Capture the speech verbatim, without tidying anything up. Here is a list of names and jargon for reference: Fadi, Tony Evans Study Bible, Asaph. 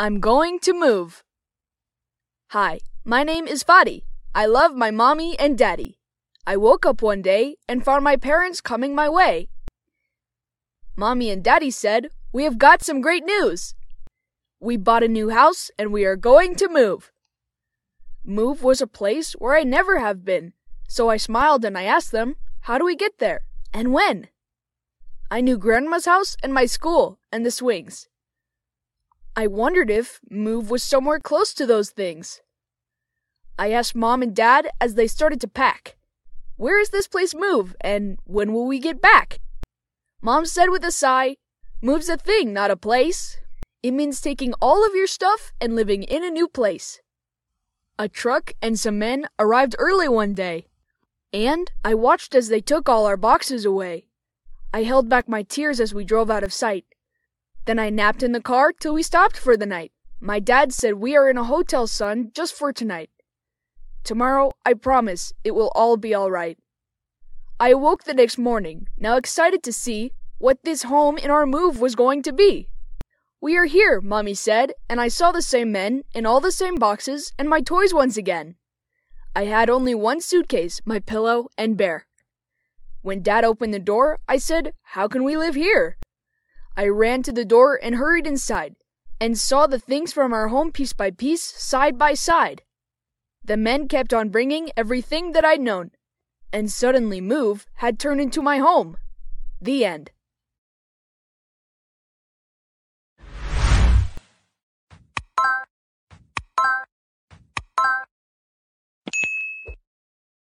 I'm going to move. Hi, my name is Fadi. I love my mommy and daddy. I woke up one day and found my parents coming my way. Mommy and daddy said, "We have got some great news. We bought a new house and we are going to move." Move was a place where I never have been, so I smiled and I asked them, "How do we get there and when?" I knew Grandma's house and my school and the swings. I wondered if move was somewhere close to those things. I asked Mom and Dad as they started to pack, "Where is this place move and when will we get back?" Mom said with a sigh, "Move's a thing, not a place. It means taking all of your stuff and living in a new place." A truck and some men arrived early one day, and I watched as they took all our boxes away. I held back my tears as we drove out of sight. Then I napped in the car till we stopped for the night. My dad said, "We are in a hotel, son, just for tonight. Tomorrow, I promise, it will all be all right." I awoke the next morning, now excited to see what this home in our move was going to be. "We are here," Mommy said, and I saw the same men and all the same boxes and my toys once again. I had only one suitcase, my pillow, and bear. When Dad opened the door, I said, "How can we live here?" I ran to the door and hurried inside, and saw the things from our home piece by piece, side by side. The men kept on bringing everything that I'd known, and suddenly move had turned into my home. The end.